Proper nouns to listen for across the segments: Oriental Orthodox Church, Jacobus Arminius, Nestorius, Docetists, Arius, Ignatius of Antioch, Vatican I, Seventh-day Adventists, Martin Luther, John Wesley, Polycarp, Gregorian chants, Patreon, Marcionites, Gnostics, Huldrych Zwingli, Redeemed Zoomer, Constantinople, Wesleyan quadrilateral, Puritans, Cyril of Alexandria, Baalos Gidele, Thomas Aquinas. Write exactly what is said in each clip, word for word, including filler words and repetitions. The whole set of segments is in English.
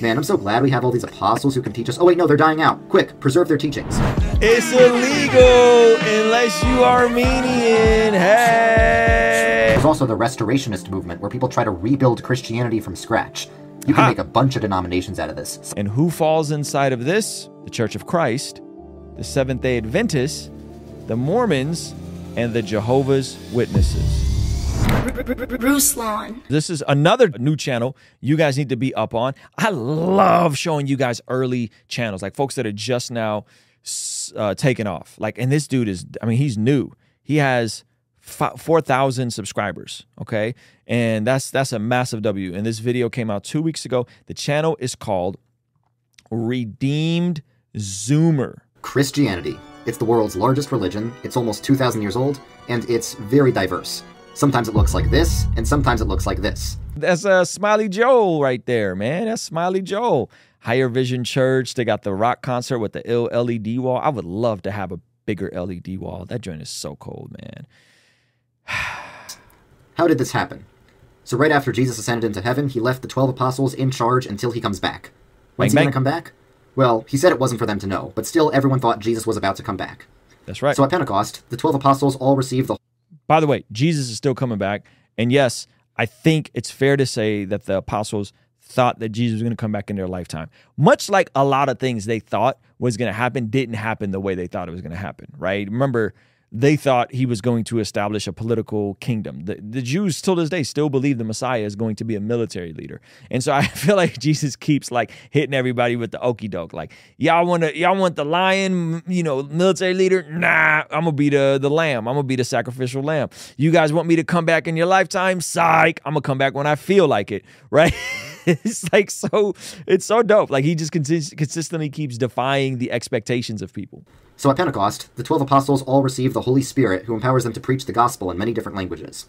Man, I'm so glad we have all these apostles who can teach us. Oh wait, no, they're dying out. Quick, preserve their teachings. It's illegal unless you are Armenian. Hey! There's also the Restorationist movement, where people try to rebuild Christianity from scratch. You can ha. make a bunch of denominations out of this. And who falls inside of this? The Church of Christ, the Seventh-day Adventists, the Mormons, and the Jehovah's Witnesses. Bruce Lawn. This is another new channel you guys need to be up on. I love showing you guys early channels, like folks that are just now uh, taking off. Like, and this dude is, I mean, he's new. He has four thousand subscribers, okay? And that's that's a massive W. And this video came out two weeks ago. The channel is called Redeemed Zoomer. Christianity. It's the world's largest religion. It's almost two thousand years old, and it's very diverse. Sometimes it looks like this, and sometimes it looks like this. That's a uh, Smiley Joel right there, man. That's Smiley Joel. Higher Vision Church. They got the rock concert with the ill L E D wall. I would love to have a bigger L E D wall. That joint is so cold, man. How did this happen? So right after Jesus ascended into heaven, he left the twelve apostles in charge until he comes back. When's bang, he going to come back? Well, he said it wasn't for them to know, but still everyone thought Jesus was about to come back. That's right. So at Pentecost, the twelve apostles all received the... By the way, Jesus is still coming back. And yes, I think it's fair to say that the apostles thought that Jesus was going to come back in their lifetime. Much like a lot of things they thought was going to happen didn't happen the way they thought it was going to happen, right? Remember, they thought he was going to establish a political kingdom. The, the Jews, till this day, still believe the Messiah is going to be a military leader. And so I feel like Jesus keeps, like, hitting everybody with the okey doke. Like, y'all want to, y'all want the lion, you know, military leader? Nah, I'm going to be the, the lamb. I'm going to be the sacrificial lamb. You guys want me to come back in your lifetime? Psych. I'm going to come back when I feel like it, right? It's like so, it's so dope. Like, he just consist consistently keeps defying the expectations of people. So at Pentecost, the twelve apostles all receive the Holy Spirit, who empowers them to preach the gospel in many different languages.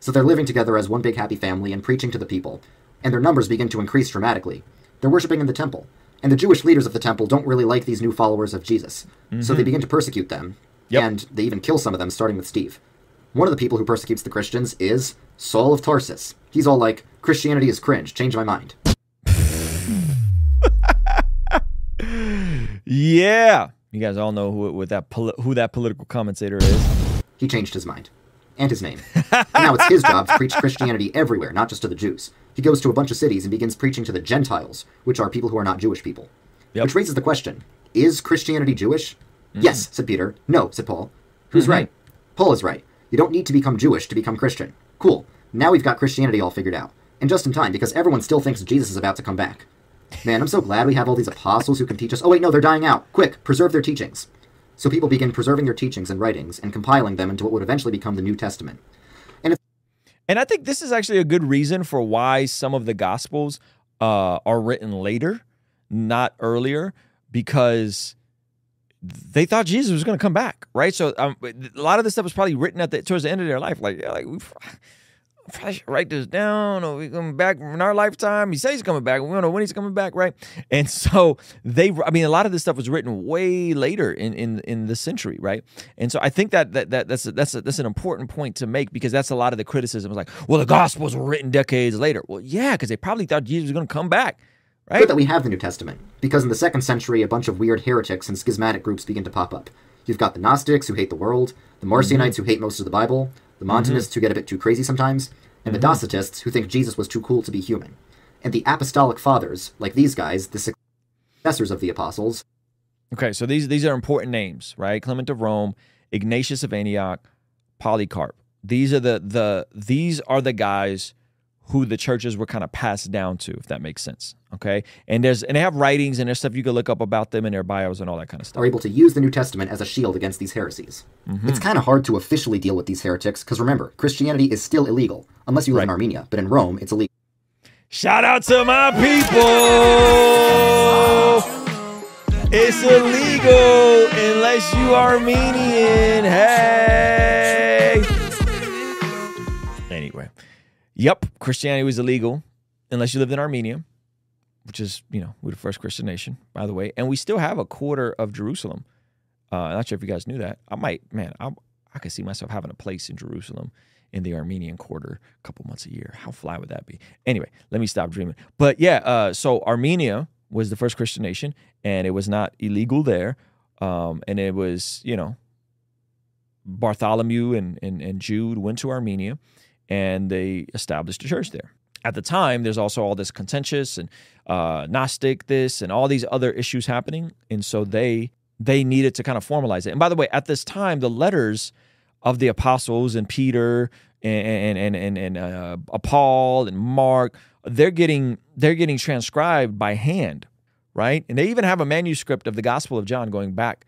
So they're living together as one big happy family and preaching to the people, and their numbers begin to increase dramatically. They're worshiping in the temple, and the Jewish leaders of the temple don't really like these new followers of Jesus. Mm-hmm. So they begin to persecute them, yep. And they even kill some of them, starting with Steve. One of the people who persecutes the Christians is Saul of Tarsus. He's all like, Christianity is cringe, change my mind. Yeah. You guys all know who, who, that poli who that political commentator is. He changed his mind. And his name. And now it's his job to preach Christianity everywhere, not just to the Jews. He goes to a bunch of cities and begins preaching to the Gentiles, which are people who are not Jewish people. Yep. Which raises the question, is Christianity Jewish? Mm-hmm. Yes, said Peter. No, said Paul. Who's mm-hmm. right? Paul is right. You don't need to become Jewish to become Christian. Cool. Now we've got Christianity all figured out. And just in time, because everyone still thinks Jesus is about to come back. Man, I'm so glad we have all these apostles who can teach us. Oh, wait, no, they're dying out. Quick, preserve their teachings. So people begin preserving their teachings and writings and compiling them into what would eventually become the New Testament. And, if and I think this is actually a good reason for why some of the Gospels uh, are written later, not earlier, because they thought Jesus was going to come back, right? So um, a lot of this stuff was probably written at the, towards the end of their life. Like, yeah, like we've... Probably should write this down, or we come back in our lifetime. He says he's coming back. We don't know when he's coming back, right? And so they, I mean, a lot of this stuff was written way later in in in the century, right? And so I think that that, that that's a, that's a, that's an important point to make, because that's a lot of the criticism. It's like, well, the Gospels were written decades later. Well, yeah, because they probably thought Jesus was going to come back, right? Good that we have the New Testament, because in the second century, a bunch of weird heretics and schismatic groups begin to pop up. You've got the Gnostics, who hate the world, the Marcionites, mm-hmm. who hate most of the Bible, the Montanists, mm-hmm. who get a bit too crazy sometimes, and mm-hmm. the Docetists, who think Jesus was too cool to be human. And the Apostolic Fathers, like these guys, the successors of the apostles. Okay, so these, these are important names, right? Clement of Rome, Ignatius of Antioch, Polycarp. These are the, the, these are the guys who the churches were kind of passed down to, if that makes sense, okay? And there's and they have writings and there's stuff you can look up about them and their bios and all that kind of stuff. Are able to use the New Testament as a shield against these heresies. Mm-hmm. It's kind of hard to officially deal with these heretics, because remember, Christianity is still illegal, unless you live right. in Armenia, but in Rome, it's illegal. Shout out to my people! It's illegal unless you are Armenian, hey! Anyway. Yep, Christianity was illegal unless you lived in Armenia, which is, you know, we're the first Christian nation, by the way. And we still have a quarter of Jerusalem. Uh, I'm not sure if you guys knew that. I might, man, I, I could see myself having a place in Jerusalem in the Armenian quarter a couple months a year. How fly would that be? Anyway, let me stop dreaming. But yeah, uh, so Armenia was the first Christian nation, and it was not illegal there. Um, and it was, you know, Bartholomew and, and, and Jude went to Armenia, and they established a church there. At the time, there's also all this contentious and uh, Gnostic this and all these other issues happening. And so they they needed to kind of formalize it. And by the way, at this time, the letters of the apostles and Peter and and and and uh, Paul and Mark, they're getting they're getting transcribed by hand, right? And they even have a manuscript of the Gospel of John going back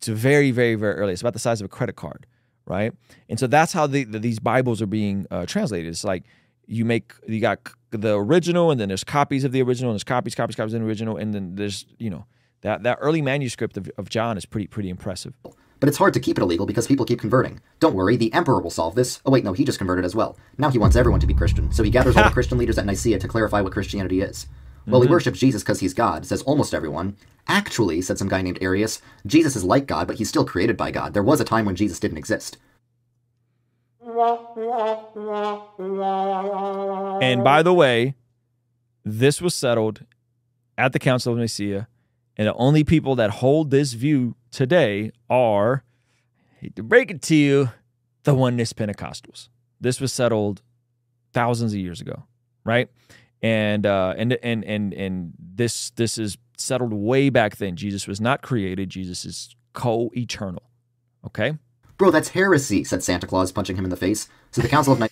to very, very, very early. It's about the size of a credit card, right? And so that's how the, the, these Bibles are being uh, translated. It's like you make you got the original, and then there's copies of the original, and there's copies, copies, copies of the original, and then there's, you know, that that early manuscript of, of John is pretty pretty impressive. But it's hard to keep it illegal because people keep converting. Don't worry, the emperor will solve this. Oh wait, no, he just converted as well. Now he wants everyone to be Christian, so he gathers all the Christian leaders at Nicaea to clarify what Christianity is. Well, mm-hmm. we worship Jesus because he's God, says almost everyone. Actually, said some guy named Arius, Jesus is like God, but he's still created by God. There was a time when Jesus didn't exist. And by the way, this was settled at the Council of Nicaea, and the only people that hold this view today are, I hate to break it to you, the Oneness Pentecostals. This was settled thousands of years ago, right? And uh, and and and and this this is settled way back then. Jesus was not created. Jesus is co-eternal. Okay. Bro, that's heresy, said Santa Claus, punching him in the face. So the Council of Nicaea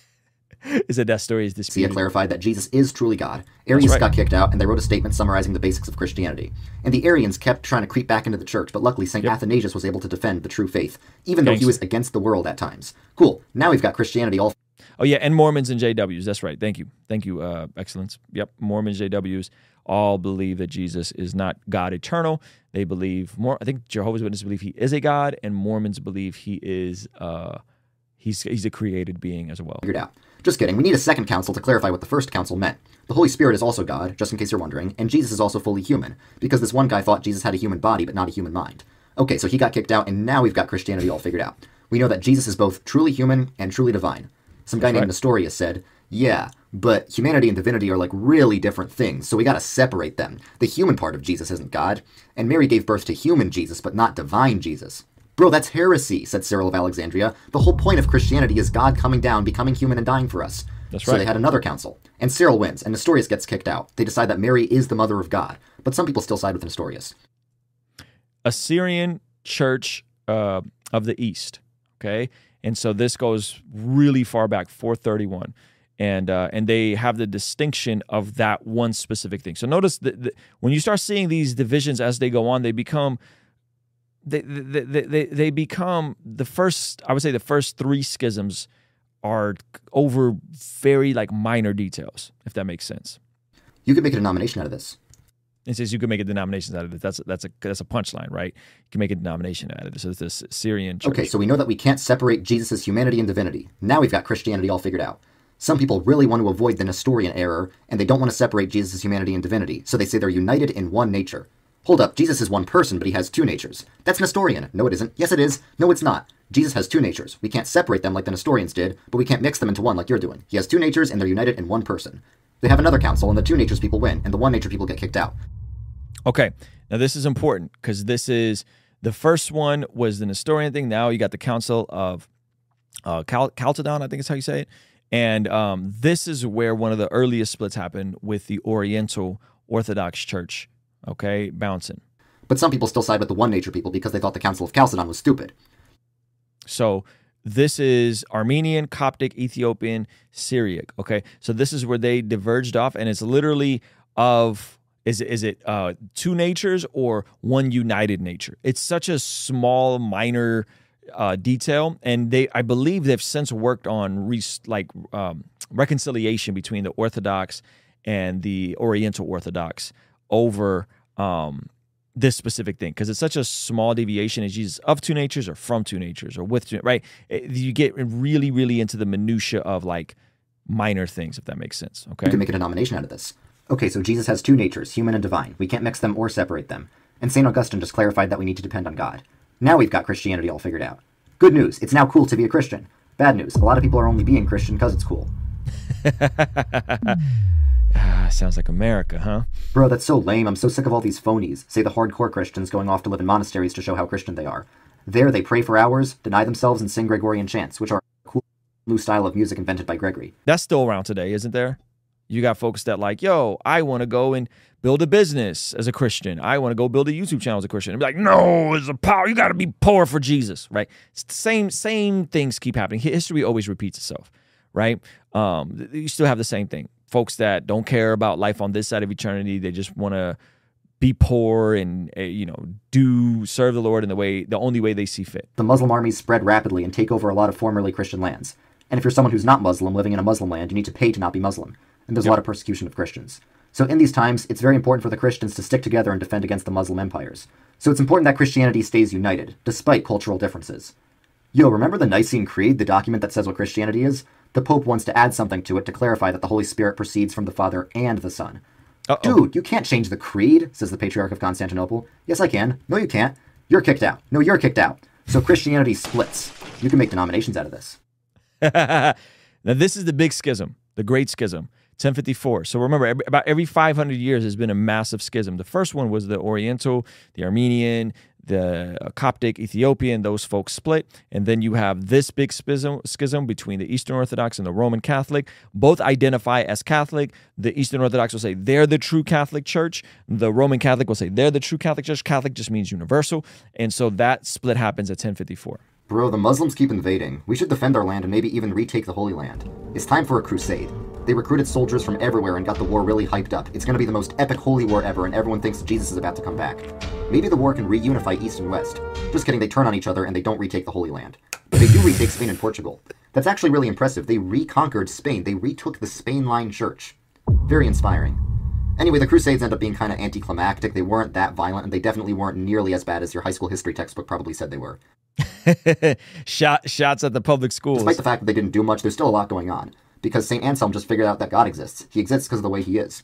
is a Nestorius dispute. Clarified that Jesus is truly God. Arius right. got kicked out, and they wrote a statement summarizing the basics of Christianity. And the Arians kept trying to creep back into the church, but luckily Saint Yep. Athanasius was able to defend the true faith, even Thanks. though he was against the world at times. Cool. Now we've got Christianity all... Oh, yeah, and Mormons and J Ws. That's right. Thank you. Thank you, uh, Excellence. Yep, Mormons, J Ws all believe that Jesus is not God eternal. They believe more. I think Jehovah's Witnesses believe he is a God, and Mormons believe he is uh, he's he's a created being as well. Figured out. Just kidding. We need a second council to clarify what the first council meant. The Holy Spirit is also God, just in case you're wondering, and Jesus is also fully human, because this one guy thought Jesus had a human body but not a human mind. Okay, so he got kicked out, and now we've got Christianity all figured out. We know that Jesus is both truly human and truly divine. Some guy That's named right. Nestorius said, yeah, but humanity and divinity are like really different things, so we gotta separate them. The human part of Jesus isn't God, and Mary gave birth to human Jesus, but not divine Jesus. Bro, that's heresy, said Cyril of Alexandria. The whole point of Christianity is God coming down, becoming human, and dying for us. That's right. So they had another council, and Cyril wins, and Nestorius gets kicked out. They decide that Mary is the mother of God, but some people still side with Nestorius. Assyrian Church uh, of the East, okay? And so this goes really far back, four thirty-one, and uh, and they have the distinction of that one specific thing. So notice that, that when you start seeing these divisions as they go on, they become they they, they they they become the first. I would say the first three schisms are over very like minor details, if that makes sense. You could make a denomination out of this. It says you can make a denomination out of it. That's that's a that's a punchline, right? You can make a denomination out of it. So it's this Syrian church. Okay, so we know that we can't separate Jesus' humanity and divinity. Now we've got Christianity all figured out. Some people really want to avoid the Nestorian error, and they don't want to separate Jesus' humanity and divinity, so they say they're united in one nature. Hold up, Jesus is one person, but he has two natures. That's Nestorian. No, it isn't. Yes, it is. No, it's not. Jesus has two natures. We can't separate them like the Nestorians did, but we can't mix them into one like you're doing. He has two natures, and they're united in one person. They have another council, and the two natures people win, and the one nature people get kicked out. Okay, now this is important, because this is, the first one was the Nestorian thing. Now you got the Council of uh, Cal- Chalcedon, I think is how you say it. And um, this is where one of the earliest splits happened with the Oriental Orthodox Church, okay, bouncing. But some people still side with the one nature people because they thought the Council of Chalcedon was stupid. So... this is Armenian, Coptic, Ethiopian, Syriac. Okay, so this is where they diverged off, and it's literally of is it, is it uh, two natures or one united nature? It's such a small, minor uh, detail, and they I believe they've since worked on re- like um, reconciliation between the Orthodox and the Oriental Orthodox over um, this specific thing, because it's such a small deviation. Is Jesus of two natures or from two natures or with two, right? You get really, really into the minutia of like minor things, if that makes sense. Okay. You can make a denomination out of this. Okay, so Jesus has two natures, human and divine. We can't mix them or separate them. And Saint Augustine just clarified that we need to depend on God. Now we've got Christianity all figured out. Good news, it's now cool to be a Christian. Bad news. A lot of people are only being Christian because it's cool. Ah, sounds like America, huh? Bro, that's so lame. I'm so sick of all these phonies. Say the hardcore Christians going off to live in monasteries to show how Christian they are. There they pray for hours, deny themselves, and sing Gregorian chants, which are a cool new style of music invented by Gregory. That's still around today, isn't there? You got folks that like, yo, I want to go and build a business as a Christian. I want to go build a YouTube channel as a Christian. And be like, no, it's a power. You got to be poor for Jesus, right? It's the same, same things keep happening. History always repeats itself, right? Um, you still have the same thing. Folks that don't care about life on this side of eternity, they just want to be poor and, you know, do serve the Lord in the way, the only way they see fit. The Muslim armies spread rapidly and take over a lot of formerly Christian lands. And if you're someone who's not Muslim living in a Muslim land, you need to pay to not be Muslim. And there's yep. a lot of persecution of Christians. So in these times, it's very important for the Christians to stick together and defend against the Muslim empires. So it's important that Christianity stays united, despite cultural differences. Yo, remember the Nicene Creed, the document that says what Christianity is? The Pope wants to add something to it to clarify that the Holy Spirit proceeds from the Father and the Son. Uh-oh. Dude, you can't change the creed, says the Patriarch of Constantinople. Yes, I can. No, you can't. You're kicked out. No, you're kicked out. So Christianity splits. You can make denominations out of this. Now, this is the big schism, the Great Schism. ten fifty-four. So remember, every, about every five hundred years, there's been a massive schism. The first one was the Oriental, the Armenian, the Coptic, Ethiopian. Those folks split. And then you have this big schism, schism between the Eastern Orthodox and the Roman Catholic. Both identify as Catholic. The Eastern Orthodox will say they're the true Catholic Church. The Roman Catholic will say they're the true Catholic Church. Catholic just means universal. And so that split happens at ten fifty-four. Bro, the Muslims keep invading. We should defend our land and maybe even retake the Holy Land. It's time for a crusade. They recruited soldiers from everywhere and got the war really hyped up. It's going to be the most epic holy war ever, and everyone thinks Jesus is about to come back. Maybe the war can reunify East and West. Just kidding, they turn on each other and they don't retake the Holy Land. But they do retake Spain and Portugal. That's actually really impressive. They reconquered Spain. They retook the Spain-line church. Very inspiring. Anyway, the Crusades end up being kind of anticlimactic. They weren't that violent, and they definitely weren't nearly as bad as your high school history textbook probably said they were. Shot, shots at the public schools. Despite the fact that they didn't do much, there's still a lot going on. Because Saint Anselm just figured out that God exists. He exists because of the way he is.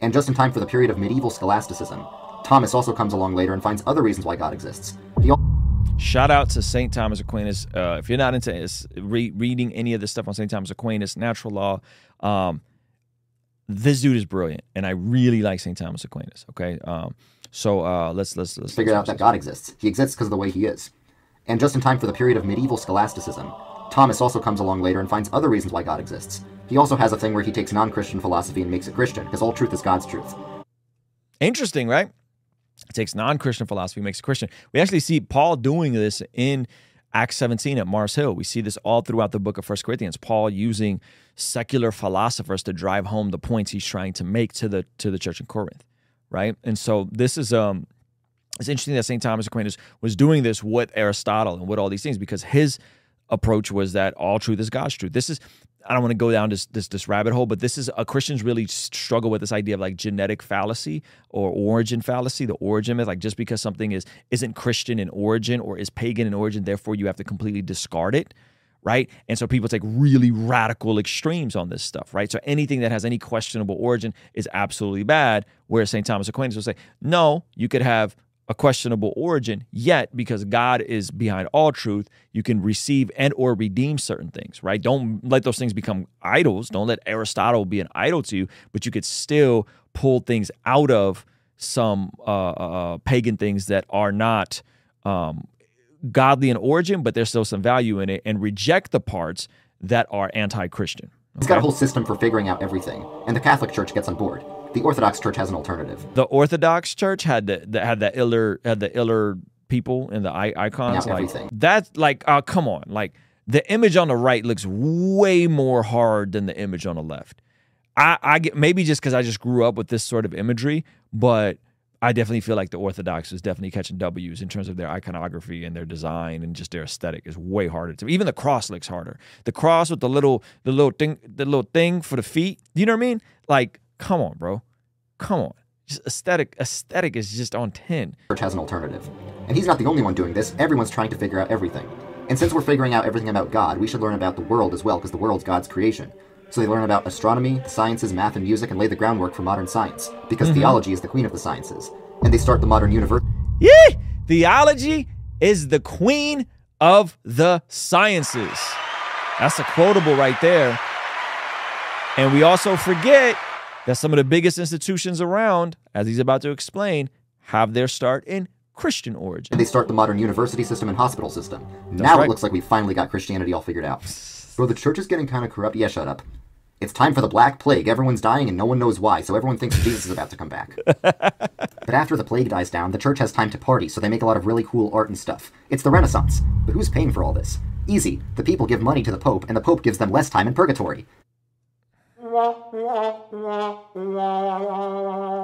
And just in time for the period of medieval scholasticism, Thomas also comes along later and finds other reasons why God exists. He also Shout out to Saint Thomas Aquinas. Uh, if you're not into re reading any of this stuff on Saint Thomas Aquinas, natural law, um, this dude is brilliant, and I really like Saint Thomas Aquinas. Okay, um, so uh, let's let's let's figure out that God exists. He exists because of the way he is. And just in time for the period of medieval scholasticism, Thomas also comes along later and finds other reasons why God exists. He also has a thing where he takes non-Christian philosophy and makes it Christian, because all truth is God's truth. Interesting, right? It takes non-Christian philosophy, makes it Christian. We actually see Paul doing this in Acts seventeen at Mars Hill. We see this all throughout the book of First Corinthians. Paul using secular philosophers to drive home the points he's trying to make to the to the church in Corinth, right? And so this is... um. It's interesting that Saint Thomas Aquinas was doing this with Aristotle and with all these things, because his approach was that all truth is God's truth. This is, I don't want to go down this, this, this rabbit hole, but this is, a Christians really struggle with this idea of like genetic fallacy or origin fallacy, the origin myth, like just because something is, isn't Christian in origin or is pagan in origin, therefore you have to completely discard it, right? And so people take really radical extremes on this stuff, right? So anything that has any questionable origin is absolutely bad, whereas Saint Thomas Aquinas will say, no, you could have a questionable origin, yet because God is behind all truth, you can receive and or redeem certain things, right? Don't let those things become idols. Don't let Aristotle be an idol to you, but you could still pull things out of some uh, uh, pagan things that are not um, godly in origin, but there's still some value in it, and reject the parts that are anti-Christian. Okay? It's got a whole system for figuring out everything, and the Catholic Church gets on board. The Orthodox Church has an alternative. The Orthodox Church had the, the had the iller had the iller people and the icons. Like, that's like, uh, come on, like the image on the right looks way more hard than the image on the left. I, I get, maybe just because I just grew up with this sort of imagery, but I definitely feel like the Orthodox is definitely catching W's in terms of their iconography and their design, and just their aesthetic is way harder. To even the cross looks harder. The cross with the little the little thing the little thing for the feet. You know what I mean? Like. Come on, bro. Come on. Just aesthetic aesthetic is just on ten. Church has an alternative. And he's not the only one doing this. Everyone's trying to figure out everything. And since we're figuring out everything about God, we should learn about the world as well, because the world's God's creation. So they learn about astronomy, the sciences, math, and music, and lay the groundwork for modern science, because mm-hmm. theology is the queen of the sciences. And they start the modern universe. Yeah! Theology is the queen of the sciences. That's a quotable right there. And we also forget that some of the biggest institutions around, as he's about to explain, have their start in Christian origin. And they start the modern university system and hospital system. That's now right. It looks like we finally got Christianity all figured out. Bro, the church is getting kind of corrupt. Yeah, shut up. It's time for the Black Plague. Everyone's dying and no one knows why, so everyone thinks Jesus is about to come back. But after the plague dies down, the church has time to party, so they make a lot of really cool art and stuff. It's the Renaissance. But who's paying for all this? Easy. The people give money to the Pope, and the Pope gives them less time in purgatory.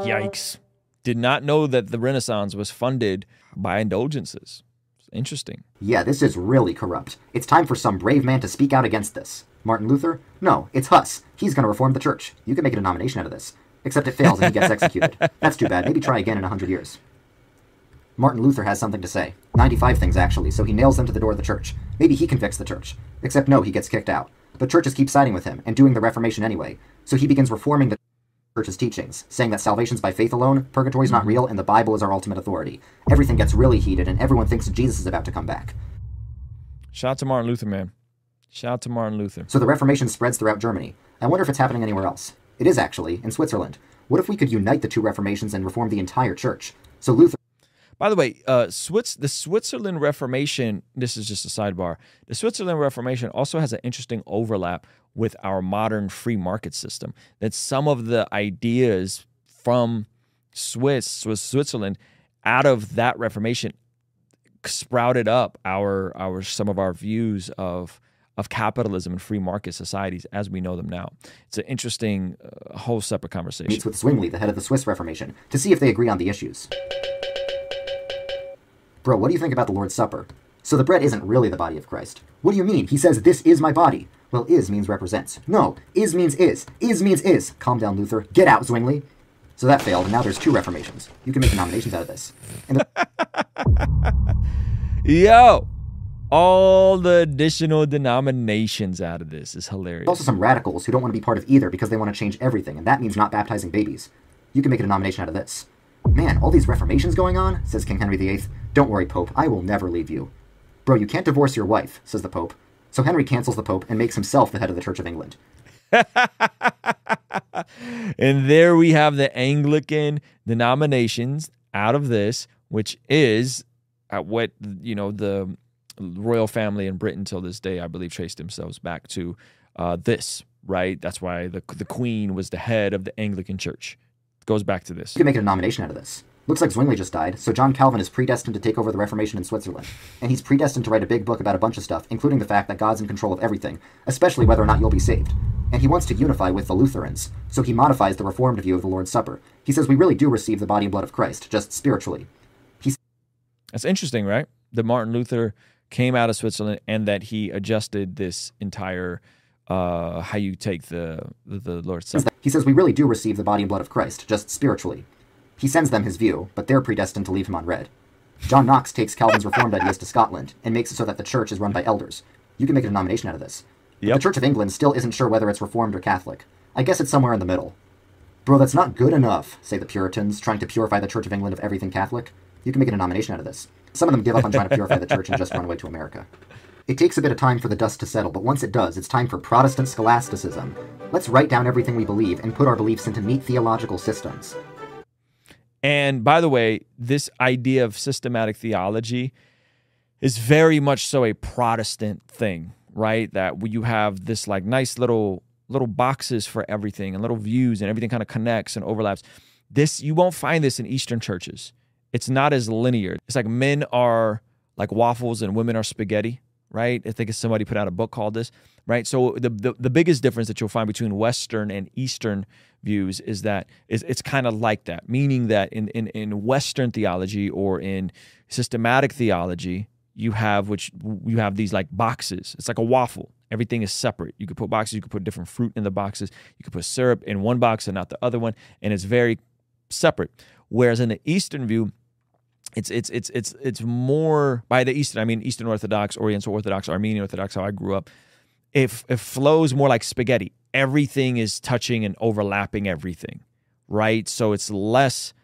Yikes. Did not know that the Renaissance was funded by indulgences. It's interesting. Yeah, this is really corrupt. It's time for some brave man to speak out against this. Martin Luther? No, it's Hus. He's going to reform the church. You can make a denomination out of this. Except it fails and he gets executed. That's too bad. Maybe try again in a hundred years. Martin Luther has something to say. ninety-five things, actually, so he nails them to the door of the church. Maybe he convicts the church. Except no, he gets kicked out. The churches keep siding with him and doing the Reformation anyway, so he begins reforming the church's teachings, saying that salvation's by faith alone, purgatory's not real, and the Bible is our ultimate authority. Everything gets really heated, and everyone thinks Jesus is about to come back. Shout out to Martin Luther, man. Shout out to Martin Luther. So the Reformation spreads throughout Germany. I wonder if it's happening anywhere else. It is, actually, in Switzerland. What if we could unite the two Reformations and reform the entire church? So Luther... By the way, uh, Swiss, the Switzerland Reformation, this is just a sidebar, the Switzerland Reformation also has an interesting overlap with our modern free market system, that some of the ideas from Swiss, Swiss Switzerland out of that Reformation sprouted up our, our some of our views of, of capitalism and free market societies as we know them now. It's an interesting uh, whole separate conversation. Meets with Zwingli, the head of the Swiss Reformation, to see if they agree on the issues. Bro, what do you think about the Lord's Supper? So the bread isn't really the body of Christ. What do you mean? He says, this is my body. Well, is means represents. No, is means is. Is means is. Calm down, Luther. Get out, Zwingli. So that failed, and now there's two Reformations. You can make denominations out of this. And Yo! All the additional denominations out of this is hilarious. Also some radicals who don't want to be part of either because they want to change everything, and that means not baptizing babies. You can make a denomination out of this. Man, all these reformations going on, says King Henry the eighth. Don't worry, Pope, I will never leave you. Bro, you can't divorce your wife, says the Pope. So Henry cancels the Pope and makes himself the head of the Church of England. And there we have the Anglican denominations out of this, which is at what, you know, the royal family in Britain till this day, I believe, traced themselves back to uh, this, right? That's why the, the Queen was the head of the Anglican Church. Goes back to this. You can make a denomination out of this. Looks like Zwingli just died, so John Calvin is predestined to take over the Reformation in Switzerland. And he's predestined to write a big book about a bunch of stuff, including the fact that God's in control of everything, especially whether or not you'll be saved. And he wants to unify with the Lutherans, so he modifies the Reformed view of the Lord's Supper. He says we really do receive the body and blood of Christ, just spiritually. He's That's interesting, right? That Martin Luther came out of Switzerland and that he adjusted this entire... Uh, how you take the, the, the Lord's Supper. He says we really do receive the body and blood of Christ, just spiritually. He sends them his view, but they're predestined to leave him unread. John Knox takes Calvin's Reformed ideas to Scotland and makes it so that the church is run by elders. You can make a denomination out of this. Yep. The Church of England still isn't sure whether it's Reformed or Catholic. I guess it's somewhere in the middle. Bro, that's not good enough, say the Puritans, trying to purify the Church of England of everything Catholic. You can make a denomination out of this. Some of them give up on trying to purify the church and just run away to America. It takes a bit of time for the dust to settle, but once it does, it's time for Protestant scholasticism. Let's write down everything we believe and put our beliefs into neat theological systems. And by the way, this idea of systematic theology is very much so a Protestant thing, right? That you have this like nice little little boxes for everything and little views and everything kind of connects and overlaps. This, you won't find this in Eastern churches. It's not as linear. It's like men are like waffles and women are spaghetti. Right? I think somebody put out a book called this, right? So the, the, the biggest difference that you'll find between Western and Eastern views is that is it's kind of like that, meaning that in, in, in Western theology or in systematic theology, you have which you have these like boxes. It's like a waffle. Everything is separate. You could put boxes, you could put different fruit in the boxes. You could put syrup in one box and not the other one, and it's very separate. Whereas in the Eastern view, It's it's it's it's it's more by the Eastern. I mean, Eastern Orthodox, Oriental Orthodox, Armenian Orthodox. How I grew up, it it flows more like spaghetti. Everything is touching and overlapping everything, right? So it's less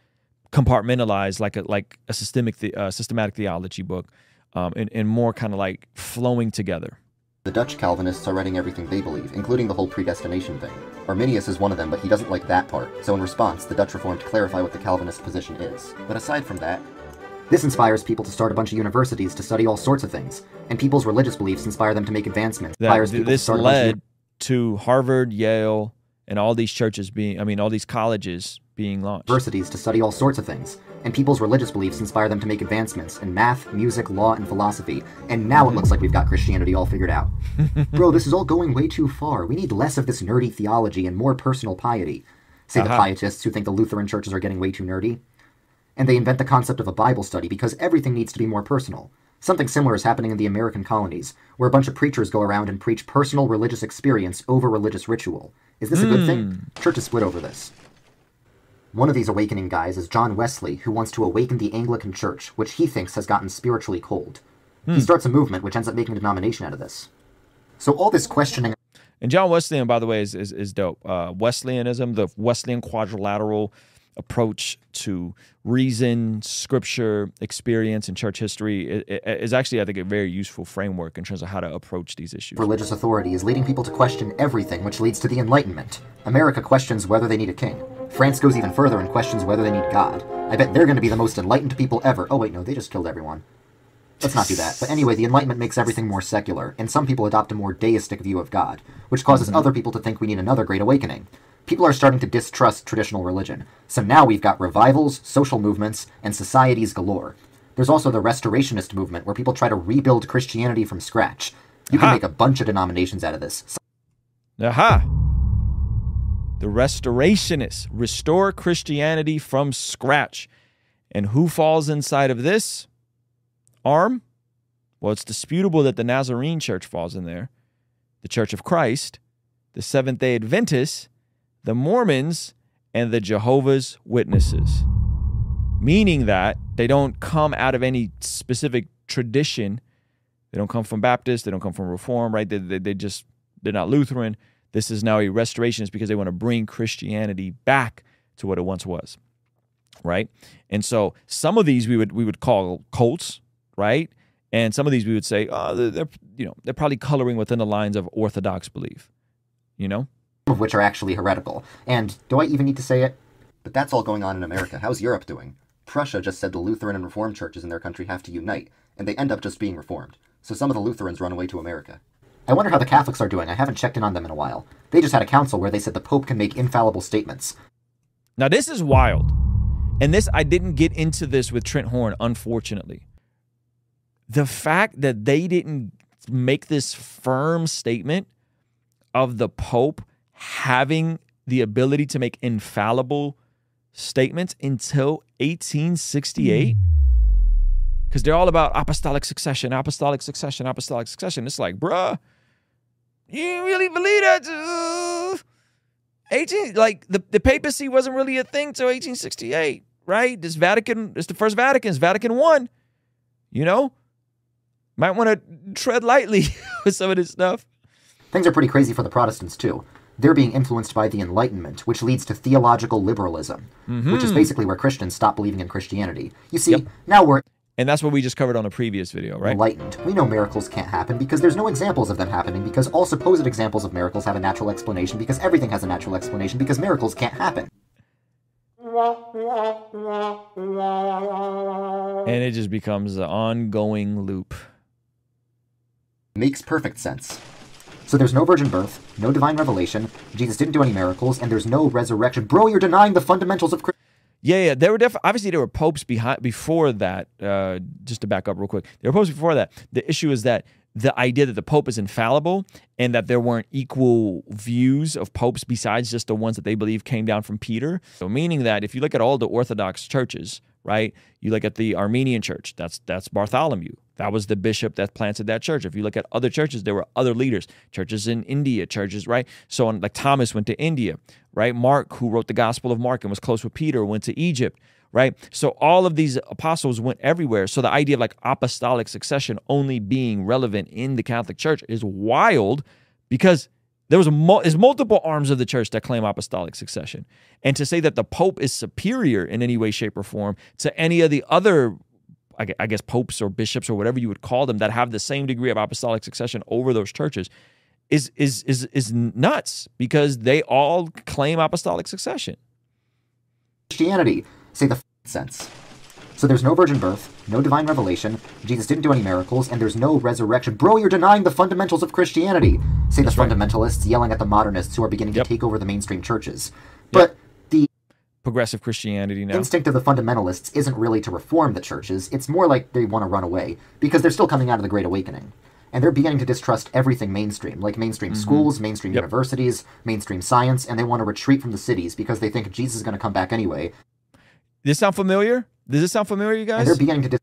compartmentalized, like a like a systemic the, uh, systematic theology book, um, and and more kind of like flowing together. The Dutch Calvinists are writing everything they believe, including the whole predestination thing. Arminius is one of them, but he doesn't like that part, so in response, the Dutch Reformed clarify what the Calvinist position is. But aside from that, this inspires people to start a bunch of universities to study all sorts of things, and people's religious beliefs inspire them to make advancements. That, th this to led to Harvard, Yale, and all these churches being, I mean, all these colleges being launched. Universities to study all sorts of things, and people's religious beliefs inspire them to make advancements in math, music, law, and philosophy, and now it looks like we've got Christianity all figured out. Bro, this is all going way too far. We need less of this nerdy theology and more personal piety. Say uh-huh. the pietists who think the Lutheran churches are getting way too nerdy. And they invent the concept of a Bible study because everything needs to be more personal. Something similar is happening in the American colonies, where a bunch of preachers go around and preach personal religious experience over religious ritual. Is this mm. a good thing? Church is split over this. One of these awakening guys is John Wesley, who wants to awaken the Anglican Church, which he thinks has gotten spiritually cold. Mm. He starts a movement which ends up making a denomination out of this. So all this questioning... And John Wesleyan, by the way, is, is, is dope. Uh, Wesleyanism, the Wesleyan quadrilateral approach to reason, scripture, experience, and church history is actually, I think, a very useful framework in terms of how to approach these issues. Religious authority is leading people to question everything, which leads to the Enlightenment. America questions whether they need a king. France goes even further and questions whether they need God. I bet they're going to be the most enlightened people ever. Oh wait, no, they just killed everyone. Let's not do that. But anyway, the Enlightenment makes everything more secular, and some people adopt a more deistic view of God, which causes mm-hmm. other people to think we need another Great Awakening. People are starting to distrust traditional religion, so now we've got revivals, social movements, and societies galore. There's also the restorationist movement, where people try to rebuild Christianity from scratch. You Aha. can make a bunch of denominations out of this. Aha! The restorationists restore Christianity from scratch. And who falls inside of this arm? Well, it's disputable that the Nazarene Church falls in there, the Church of Christ, the Seventh-day Adventists, the Mormons, and the Jehovah's Witnesses, meaning that they don't come out of any specific tradition. They don't come from Baptist. They don't come from Reform, right? They, they, they just, they're not Lutheran. This is now a restorationist because they want to bring Christianity back to what it once was, right? And so some of these we would, we would call cults, right? And some of these we would say, oh, they're, they're, you know, they're probably coloring within the lines of Orthodox belief, you know? Of which are actually heretical. And do I even need to say it? But that's all going on in America. How's Europe doing? Prussia just said the Lutheran and Reformed churches in their country have to unite, and they end up just being Reformed. So some of the Lutherans run away to America. I wonder how the Catholics are doing. I haven't checked in on them in a while. They just had a council where they said the Pope can make infallible statements. Now this is wild. And this, I didn't get into this with Trent Horn, unfortunately. The fact that they didn't make this firm statement of the Pope having the ability to make infallible statements until eighteen sixty-eight, because they're all about apostolic succession, apostolic succession, apostolic succession. It's like, bruh, you really believe that? eighteen, like the, the papacy wasn't really a thing till eighteen sixty-eight, right? This Vatican, it's the first Vatican, it's Vatican one, you know? Might want to tread lightly with some of this stuff. Things are pretty crazy for the Protestants too. They're being influenced by the Enlightenment, which leads to theological liberalism, mm-hmm. which is basically where Christians stop believing in Christianity. You see, yep. now we're... And that's what we just covered on a previous video, right? Enlightened. We know miracles can't happen because there's no examples of them happening, because all supposed examples of miracles have a natural explanation, because everything has a natural explanation, because miracles can't happen. And it just becomes an ongoing loop. Makes perfect sense. So there's no virgin birth, no divine revelation, Jesus didn't do any miracles, and there's no resurrection. Bro, you're denying the fundamentals of Christianity. Yeah, yeah, there were def obviously there were popes behind before that, uh, just to back up real quick. There were popes before that. The issue is that the idea that the pope is infallible and that there weren't equal views of popes besides just the ones that they believe came down from Peter. So meaning that if you look at all the Orthodox churches, right, you look at the Armenian church, that's, that's Bartholomew. That was the bishop that planted that church. If you look at other churches, there were other leaders, churches in India, churches, right? So on, like Thomas went to India, right? Mark, who wrote the Gospel of Mark and was close with Peter, went to Egypt, right? So all of these apostles went everywhere. So the idea of like apostolic succession only being relevant in the Catholic Church is wild, because there was a mo there's multiple arms of the church that claim apostolic succession. And to say that the Pope is superior in any way, shape, or form to any of the other I guess, popes or bishops or whatever you would call them that have the same degree of apostolic succession over those churches is is is is nuts, because they all claim apostolic succession. Christianity, say the f sense. So there's no virgin birth, no divine revelation, Jesus didn't do any miracles, and there's no resurrection. Bro, you're denying the fundamentals of Christianity, say That's the right. fundamentalists yelling at the modernists who are beginning yep. to take over the mainstream churches. Yep. But the progressive Christianity now. instinct of the fundamentalists isn't really to reform the churches, it's more like they want to run away, because they're still coming out of the Great Awakening. And they're beginning to distrust everything mainstream, like mainstream mm-hmm. schools, mainstream yep. universities, mainstream science, and they want to retreat from the cities because they think Jesus is going to come back anyway. This sound familiar? Does this sound familiar, you guys? They're beginning to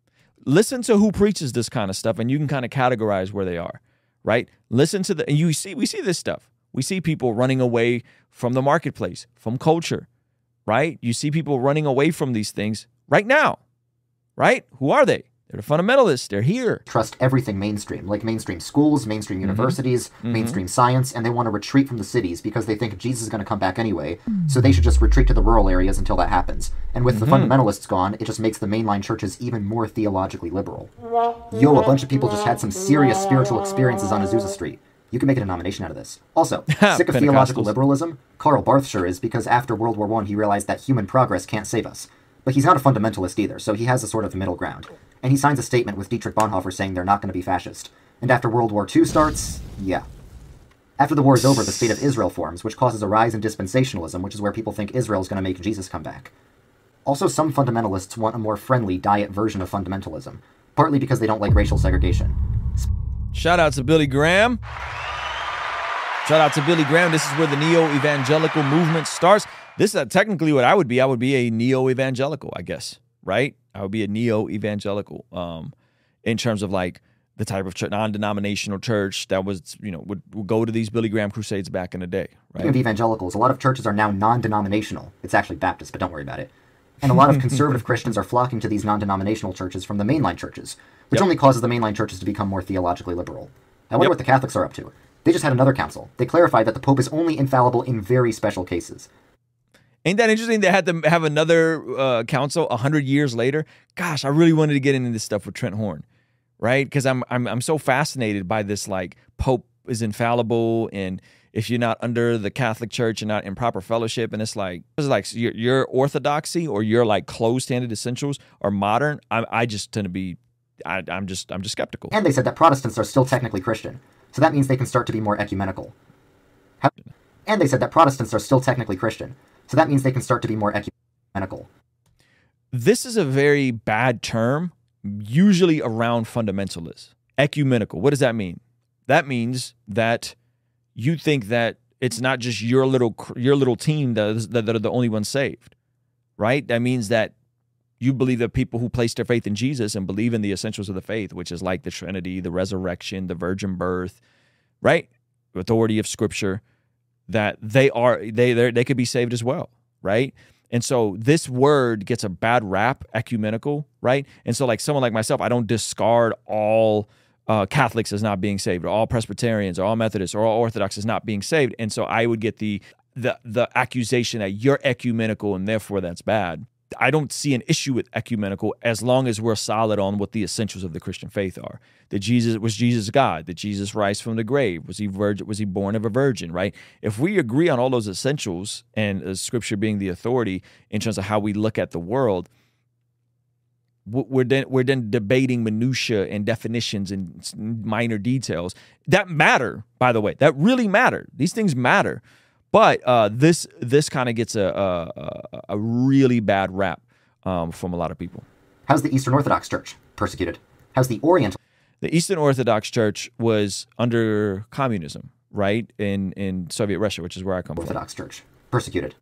listen to who preaches this kind of stuff, and you can kind of categorize where they are, right? Listen to the and you see we see this stuff. We see people running away from the marketplace, from culture, right? You see people running away from these things right now, right? Who are they? They're the fundamentalists. They're here. Trust everything mainstream, like mainstream schools, mainstream mm-hmm. universities, mm-hmm. mainstream science, and they want to retreat from the cities because they think Jesus is going to come back anyway, mm-hmm. so they should just retreat to the rural areas until that happens. And with mm-hmm. the fundamentalists gone, it just makes the mainline churches even more theologically liberal. Yo, a bunch of people just had some serious spiritual experiences on Azusa Street. You can make a denomination out of this. Also, sick of theological liberalism? Karl Barth sure is, because after World War One he realized that human progress can't save us. But he's not a fundamentalist either, so he has a sort of middle ground. And he signs a statement with Dietrich Bonhoeffer saying they're not going to be fascist. And after World War Two starts, yeah. After the war is over, the state of Israel forms, which causes a rise in dispensationalism, which is where people think Israel is going to make Jesus come back. Also, some fundamentalists want a more friendly diet version of fundamentalism, partly because they don't like racial segregation. Shout out to Billy Graham. Shout out to Billy Graham. This is where the neo-evangelical movement starts. This is technically what I would be. I would be a neo-evangelical, I guess, right? I would be a neo-evangelical um, in terms of like the type of non-denominational church that was, you know, would, would go to these Billy Graham crusades back in the day, right? Speaking of evangelicals, a lot of churches are now non-denominational. It's actually Baptist, but don't worry about it. And a lot of conservative Christians are flocking to these non-denominational churches from the mainline churches, which yep. only causes the mainline churches to become more theologically liberal. I wonder yep. what the Catholics are up to. They just had another council. They clarified that the Pope is only infallible in very special cases. Ain't that interesting? They had to have another uh, council a hundred years later. Gosh, I really wanted to get into this stuff with Trent Horn, right? Because I'm I'm I'm so fascinated by this, like Pope is infallible, and if you're not under the Catholic Church, you're not in proper fellowship. And it's like it's like so your, your orthodoxy or your like closed-handed essentials are modern. I I just tend to be, I, I'm just I'm just skeptical. And they said that Protestants are still technically Christian, so that means they can start to be more ecumenical. How and they said that Protestants are still technically Christian. So that means they can start to be more ecumenical. This is a very bad term, usually around fundamentalists. Ecumenical. What does that mean? That means that you think that it's not just your little your little team that, is, that are the only ones saved, right? That means that you believe that people who place their faith in Jesus and believe in the essentials of the faith, which is like the Trinity, the resurrection, the virgin birth, right? The authority of Scripture. That they are they they could be saved as well, right? And so this word gets a bad rap, ecumenical, right? And so like someone like myself, I don't discard all uh, Catholics as not being saved, or all Presbyterians, or all Methodists, or all Orthodox as not being saved. And so I would get the the the accusation that you're ecumenical and therefore that's bad. I don't see an issue with ecumenical as long as we're solid on what the essentials of the Christian faith are. That Jesus was Jesus God, that Jesus rise from the grave, was he virgin, was he born of a virgin, right? If we agree on all those essentials and uh, Scripture being the authority in terms of how we look at the world, we're then we're then debating minutiae and definitions and minor details that matter. By the way, that really matter. These things matter. But uh, this this kind of gets a, a a really bad rap um, from a lot of people. How's the Eastern Orthodox Church persecuted? How's the Oriental? The Eastern Orthodox Church was under communism, right, in in Soviet Russia, which is where I come Orthodox from. Orthodox Church persecuted,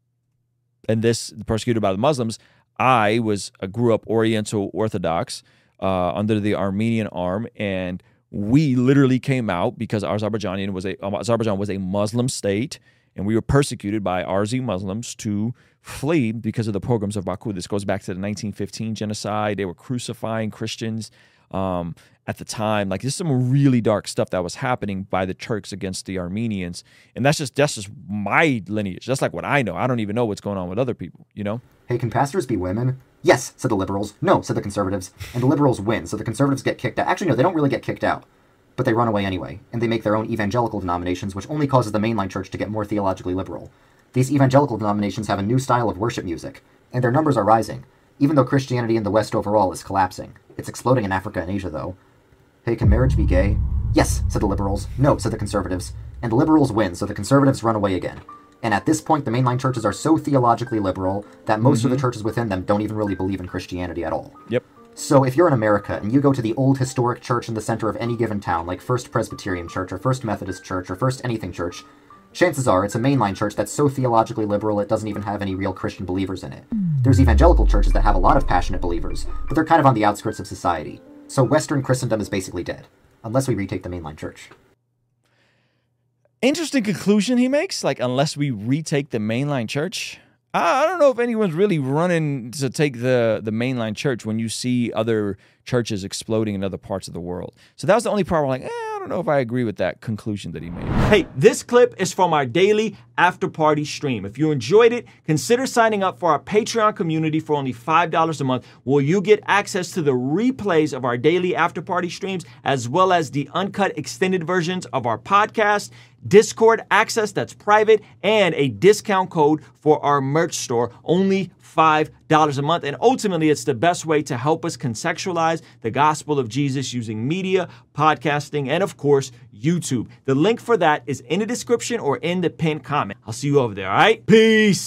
and this persecuted by the Muslims. I was I grew up Oriental Orthodox uh, under the Armenian arm, and we literally came out because Azerbaijan was a Azerbaijan was a Muslim state. And we were persecuted by R Z Muslims to flee because of the pogroms of Baku. This goes back to the nineteen fifteen genocide. They were crucifying Christians um, at the time. Like, there's some really dark stuff that was happening by the Turks against the Armenians. And that's just that's just my lineage. That's like what I know. I don't even know what's going on with other people, you know? Hey, can pastors be women? Yes, said the liberals. No, said the conservatives. And the liberals win, so the conservatives get kicked out. Actually, no, they don't really get kicked out, but they run away anyway, and they make their own evangelical denominations, which only causes the mainline church to get more theologically liberal. These evangelical denominations have a new style of worship music, and their numbers are rising, even though Christianity in the West overall is collapsing. It's exploding in Africa and Asia, though. Hey, can marriage be gay? Yes, said the liberals. No, said the conservatives. And the liberals win, so the conservatives run away again. And at this point, the mainline churches are so theologically liberal that most mm-hmm. of the churches within them don't even really believe in Christianity at all. Yep. So if you're in America and you go to the old historic church in the center of any given town, like First Presbyterian Church or First Methodist Church or First Anything Church, chances are it's a mainline church that's so theologically liberal it doesn't even have any real Christian believers in it. There's evangelical churches that have a lot of passionate believers, but they're kind of on the outskirts of society. So Western Christendom is basically dead, unless we retake the mainline church. Interesting conclusion he makes, like, unless we retake the mainline church. I don't know if anyone's really running to take the, the mainline church when you see other churches exploding in other parts of the world. So that was the only part where I'm like, eh, I don't know if I agree with that conclusion that he made. Hey, this clip is from our daily after-party stream. If you enjoyed it, consider signing up for our Patreon community for only five dollars a month, where you get access to the replays of our daily after-party streams, as well as the uncut extended versions of our podcast, Discord access that's private, and a discount code for our merch store, only five dollars a month. And ultimately, it's the best way to help us contextualize the gospel of Jesus using media, podcasting, and of course, YouTube. The link for that is in the description or in the pinned comment. I'll see you over there, all right? Peace!